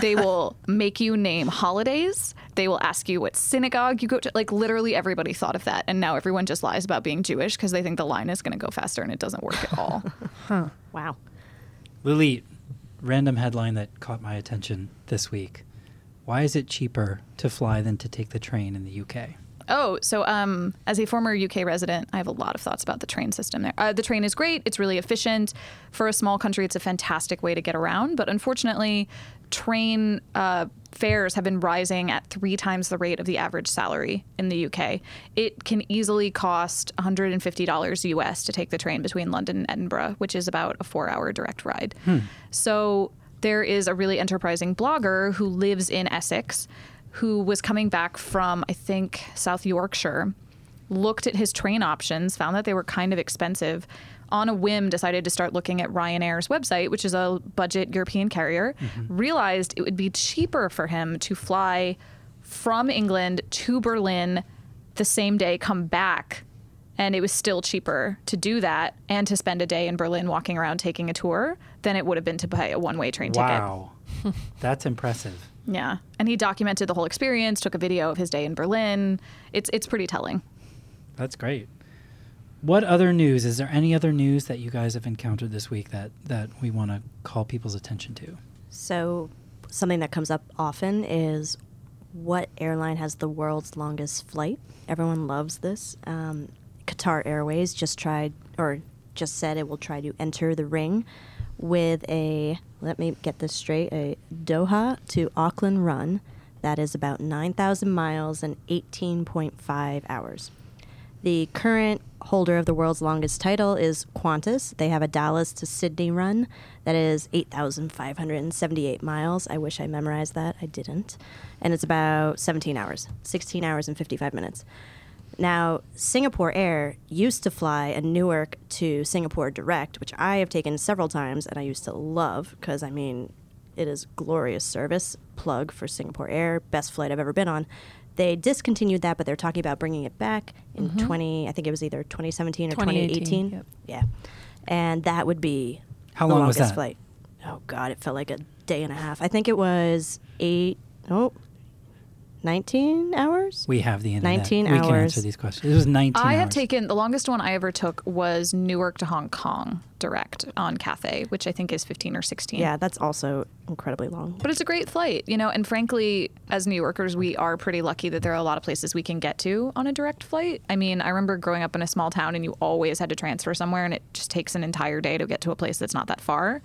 They will make you name holidays. They will ask you what synagogue you go to. Like, literally everybody thought of that. And now everyone just lies about being Jewish because they think the line is going to go faster, and it doesn't work at all. Huh. Wow. Lily, random headline that caught my attention this week. Why is it cheaper to fly than to take the train in the UK? Oh, so as a former UK resident, I have a lot of thoughts about the train system there. The train is great. It's really efficient. For a small country, it's a fantastic way to get around. But unfortunately, train fares have been rising at 3 times the rate of the average salary in the UK. It can easily cost $150 US to take the train between London and Edinburgh, which is about a 4-hour direct ride. So there is a really enterprising blogger who lives in Essex who was coming back from, I think, South Yorkshire, looked at his train options, found that they were kind of expensive, on a whim decided to start looking at Ryanair's website, which is a budget European carrier, realized it would be cheaper for him to fly from England to Berlin the same day, come back, and it was still cheaper to do that and to spend a day in Berlin walking around taking a tour than it would have been to buy a one-way train ticket. Wow. That's impressive. Yeah. And he documented the whole experience, took a video of his day in Berlin. It's pretty telling. That's great. What other news? Is there any other news that you guys have encountered this week that we want to call people's attention to? So something that comes up often is what airline has the world's longest flight? Everyone loves this. Qatar Airways just said it will try to enter the ring with a Doha to Auckland run that is about 9,000 miles and 18.5 hours. The current holder of the world's longest title is Qantas. They have a Dallas to Sydney run that is 8,578 miles. I wish I memorized that. I didn't. And it's about 16 hours and 55 minutes. Now, Singapore Air used to fly a Newark to Singapore direct, which I have taken several times and I used to love because, I mean, it is glorious service. Plug for Singapore Air, best flight I've ever been on. They discontinued that, but they're talking about bringing it back in 2017 or 2018. Yep. Yeah. And that would be how long was that flight? Oh, God, it felt like a day and a half. I think it was 19 hours? We have the internet. 19 hours. We can answer these questions. It was 19 hours. I have taken, the longest one I ever took was Newark to Hong Kong direct on Cathay, which I think is 15 or 16. Yeah, that's also incredibly long. But it's a great flight, you know, and frankly, as New Yorkers, we are pretty lucky that there are a lot of places we can get to on a direct flight. I mean, I remember growing up in a small town and you always had to transfer somewhere and it just takes an entire day to get to a place that's not that far.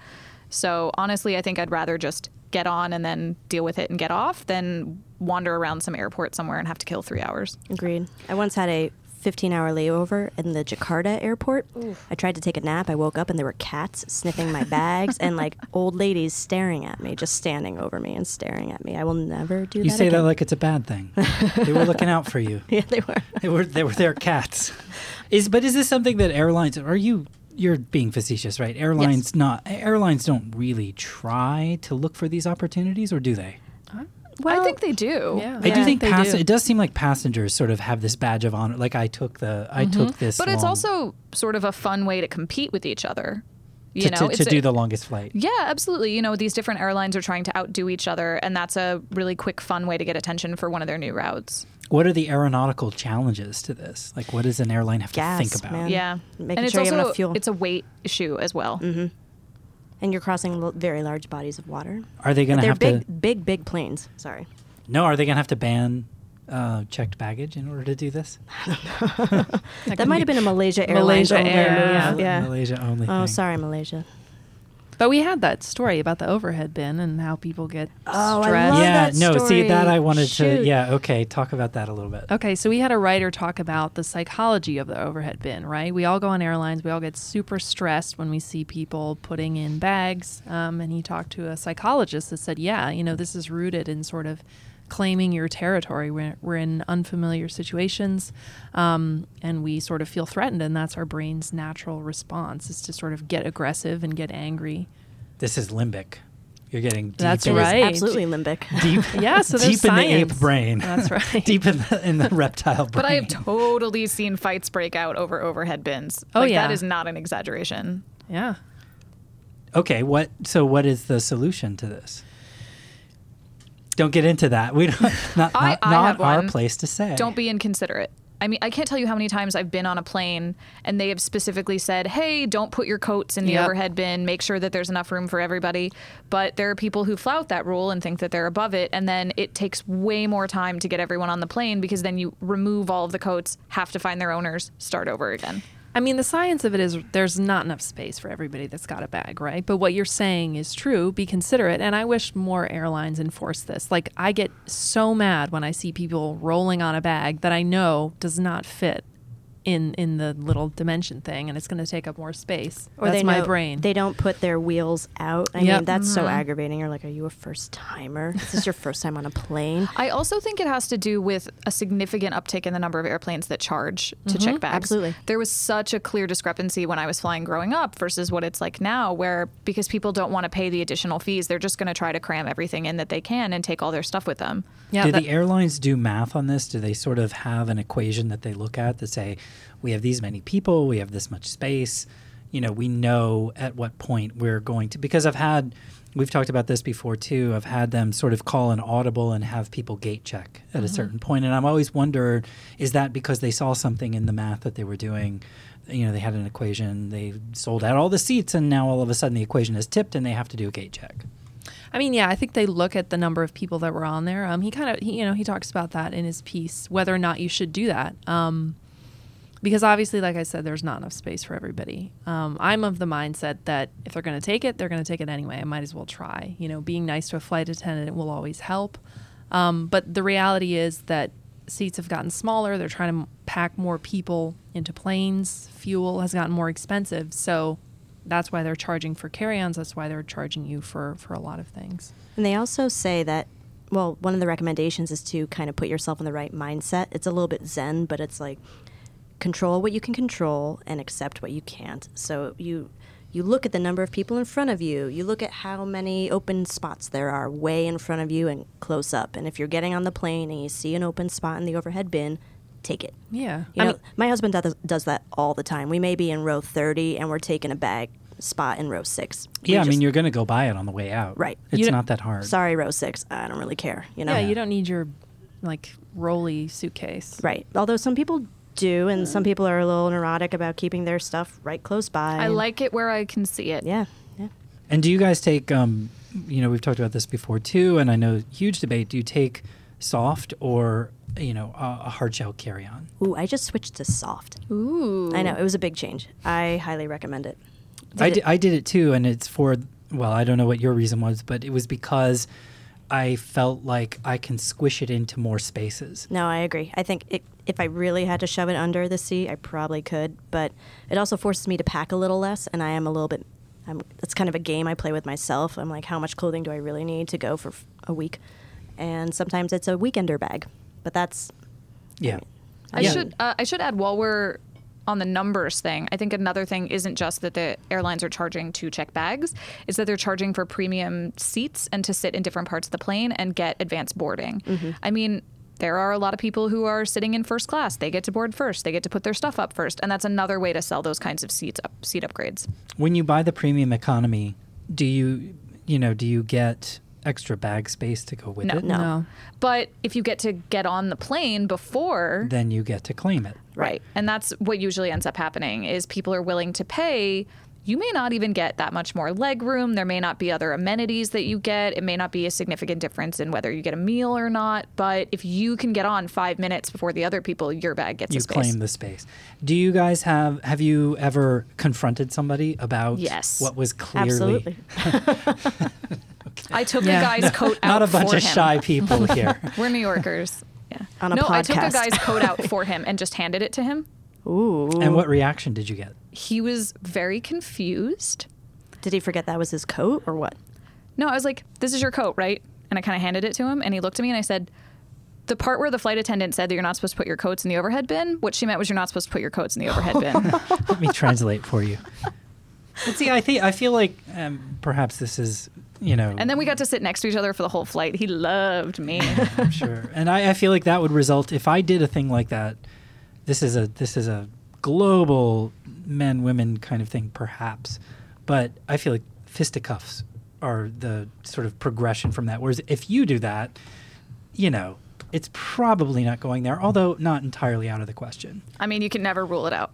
So honestly, I think I'd rather just get on and then deal with it and get off than wander around some airport somewhere and have to kill 3 hours. Agreed. I once had a 15-hour layover in the Jakarta airport. Oof. I tried to take a nap. I woke up and there were cats sniffing my bags and like old ladies staring at me, just standing over me and staring at me. I will never do that. You say again. That like it's a bad thing. They were looking out for you. Yeah, they were. They were their cats. But is this something that airlines are you? You're being facetious, right? Airlines yes. Airlines don't really try to look for these opportunities, or do they? Well, I think they do. Yeah. I do think it does seem like passengers sort of have this badge of honor. Like I took this. But it's also sort of a fun way to compete with each other. To do the longest flight. Yeah, absolutely. You know, these different airlines are trying to outdo each other, and that's a really quick, fun way to get attention for one of their new routes. What are the aeronautical challenges to this? Like, what does an airline have to think about? Man. Yeah, making sure you have enough fuel. It's a weight issue as well. Mm-hmm. And you're crossing very large bodies of water. Are they going to have to... Big planes. Sorry. No, are they going to have to ban checked baggage in order to do this? I don't know. That might have been a Malaysia only. Oh, sorry, Malaysia. But we had that story about the overhead bin and how people get stressed. I love that story. Talk about that a little bit. Okay, so we had a writer talk about the psychology of the overhead bin, right? We all go on airlines, we all get super stressed when we see people putting in bags, and he talked to a psychologist that said, this is rooted in sort of claiming your territory. We're in unfamiliar situations, and we sort of feel threatened, and that's our brain's natural response, is to sort of get aggressive and get angry. This is limbic. You're getting deep. That's right. Absolutely limbic. Deep, yeah, so deep in the ape brain. That's right. Deep in the reptile brain. But I have totally seen fights break out over overhead bins. Oh, like, yeah. That is not an exaggeration. Yeah. Okay, what is the solution to this? Don't get into that. We don't, not our place to say. Don't be inconsiderate. I mean, I can't tell you how many times I've been on a plane and they have specifically said, hey, don't put your coats in the overhead bin. Make sure that there's enough room for everybody. But there are people who flout that rule and think that they're above it. And then it takes way more time to get everyone on the plane, because then you remove all of the coats, have to find their owners, start over again. I mean, the science of it is there's not enough space for everybody that's got a bag, right? But what you're saying is true. Be considerate. And I wish more airlines enforce this. Like, I get so mad when I see people rolling on a bag that I know does not fit in the little dimension thing, and it's going to take up more space. Or that's my brain. They don't put their wheels out. I mean, that's so aggravating. You're like, are you a first timer? Is this your first time on a plane? I also think it has to do with a significant uptick in the number of airplanes that charge to check bags. Absolutely. There was such a clear discrepancy when I was flying growing up versus what it's like now, where because people don't want to pay the additional fees, they're just going to try to cram everything in that they can and take all their stuff with them. Yeah, do the airlines do math on this? Do they sort of have an equation that they look at that say, we have these many people, we have this much space, you know, we know at what point we're going to, because we've talked about this before too, I've had them sort of call an audible and have people gate check at a certain point. And I've always wondered, is that because they saw something in the math that they were doing? You know, they had an equation, they sold out all the seats, and now all of a sudden the equation is tipped and they have to do a gate check. I mean, yeah, I think they look at the number of people that were on there. He talks about that in his piece, whether or not you should do that. Because obviously, like I said, there's not enough space for everybody. I'm of the mindset that if they're going to take it, they're going to take it anyway. I might as well try. You know, being nice to a flight attendant will always help. But the reality is that seats have gotten smaller. They're trying to pack more people into planes. Fuel has gotten more expensive. So that's why they're charging for carry-ons. That's why they're charging you for a lot of things. And they also say that, well, one of the recommendations is to kind of put yourself in the right mindset. It's a little bit zen, but it's like, control what you can control and accept what you can't. So you look at the number of people in front of you. You look at how many open spots there are way in front of you and close up. And if you're getting on the plane and you see an open spot in the overhead bin, take it. Yeah. I mean, my husband does that all the time. We may be in row 30 and we're taking a bag spot in row 6. You're going to go buy it on the way out. Right. It's not that hard. Sorry, row 6. I don't really care. You know? Yeah, you don't need your, like, rolly suitcase. Right. Although some people do, and some people are a little neurotic about keeping their stuff right close by. I like it where I can see it. Yeah. And do you guys take, we've talked about this before too, and I know huge debate. Do you take soft or, you know, a hard shell carry on? Ooh, I just switched to soft. Ooh, I know, it was a big change. I highly recommend it. I did it too, and it's for, well, I don't know what your reason was, but it was because I felt like I can squish it into more spaces. No, I agree. I think if I really had to shove it under the seat, I probably could. But it also forces me to pack a little less, and I am a little bit... it's kind of a game I play with myself. I'm like, how much clothing do I really need to go for a week? And sometimes it's a weekender bag. But that's... Yeah. I should add, while we're on the numbers thing, I think another thing isn't just that the airlines are charging to check bags, is that they're charging for premium seats and to sit in different parts of the plane and get advanced boarding. Mm-hmm. I mean, there are a lot of people who are sitting in first class. They get to board first. They get to put their stuff up first. And that's another way to sell those kinds of seat upgrades. When you buy the premium economy, do you get extra bag space to go with it? No. But if you get on the plane before... Then you get to claim it. Right. And that's what usually ends up happening, is people are willing to pay. You may not even get that much more leg room. There may not be other amenities that you get. It may not be a significant difference in whether you get a meal or not. But if you can get on 5 minutes before the other people, your bag gets a space. You claim the space. Do you guys have you ever confronted somebody about what was clearly... Absolutely. Okay. I took a guy's coat out for him. Not a bunch of shy people here. We're New Yorkers. Yeah. On a podcast. I took a guy's coat out for him and just handed it to him. Ooh. And what reaction did you get? He was very confused. Did he forget that was his coat or what? No, I was like, this is your coat, right? and I kind of handed it to him, and he looked at me and I said, the part where the flight attendant said that you're not supposed to put your coats in the overhead bin, what she meant was you're not supposed to put your coats in the overhead bin. Let me translate for you. But see, I feel like perhaps this is, you know. And then we got to sit next to each other for the whole flight. He loved me. I'm sure. And I feel like that would result, if I did a thing like that, this is a global men, women kind of thing, perhaps. But I feel like fisticuffs are the sort of progression from that. Whereas if you do that, you know, it's probably not going there, although not entirely out of the question. I mean, you can never rule it out.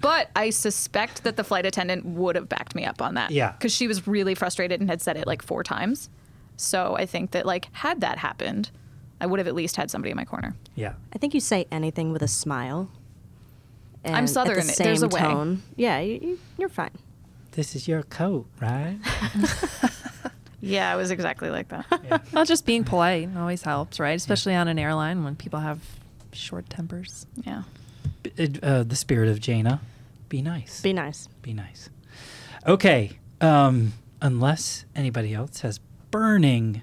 But I suspect that the flight attendant would have backed me up on that. Yeah. Because she was really frustrated and had said it like 4 times. So I think that, like, had that happened, I would have at least had somebody in my corner. Yeah. I think you say anything with a smile. And I'm Southern. There's a way. Yeah, you're fine. This is your coat, right? Yeah, it was exactly like that. Yeah. Well, just being polite always helps, right? Especially on an airline when people have short tempers. Yeah. The spirit of Jaina, be nice. Be nice. Be nice. Okay. Unless anybody else has burning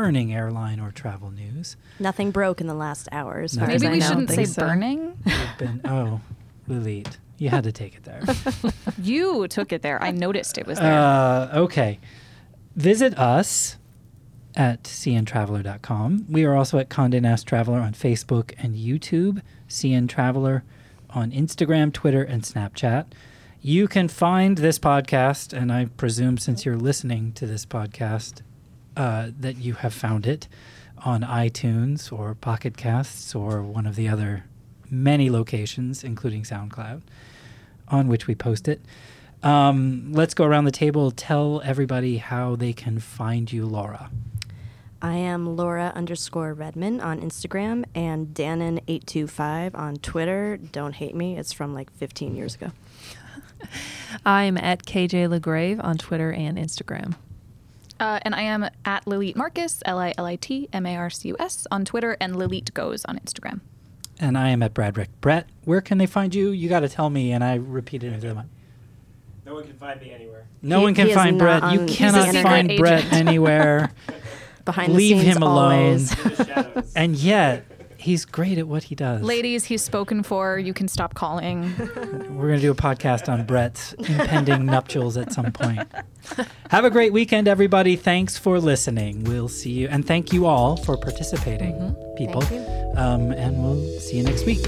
airline or travel news. Nothing broke in the last hour. As far as I know. Maybe we shouldn't say so. Burning. Oh, Lilith, you had to take it there. You took it there. I noticed it was there. Okay. Visit us at cntraveler.com. We are also at Condé Nast Traveler on Facebook and YouTube, CN Traveler on Instagram, Twitter, and Snapchat. You can find this podcast, and I presume since you're listening to this podcast that you have found it on iTunes or Pocket Casts or one of the other many locations, including SoundCloud, on which we post it. Let's go around the table. Tell everybody how they can find you, Laura. I am Laura_Redman on Instagram and Dannon825 on Twitter. Don't hate me. It's from like 15 years ago. I'm at KJ LeGrave on Twitter and Instagram. And I am at Lilit Marcus, LilitMarcus on Twitter, and Lilit Goes on Instagram. And I am at Bradrick. Brett, where can they find you? You got to tell me, and I repeat it into the mic. No one can find me anywhere. No one can find Brett. You cannot find Brett anywhere. Behind Leave the scenes him always. Alone. And yet, he's great at what he does. Ladies, he's spoken for. You can stop calling. We're going to do a podcast on Brett's impending nuptials at some point. Have a great weekend, everybody. Thanks for listening. We'll see you. And thank you all for participating, people. And we'll see you next week.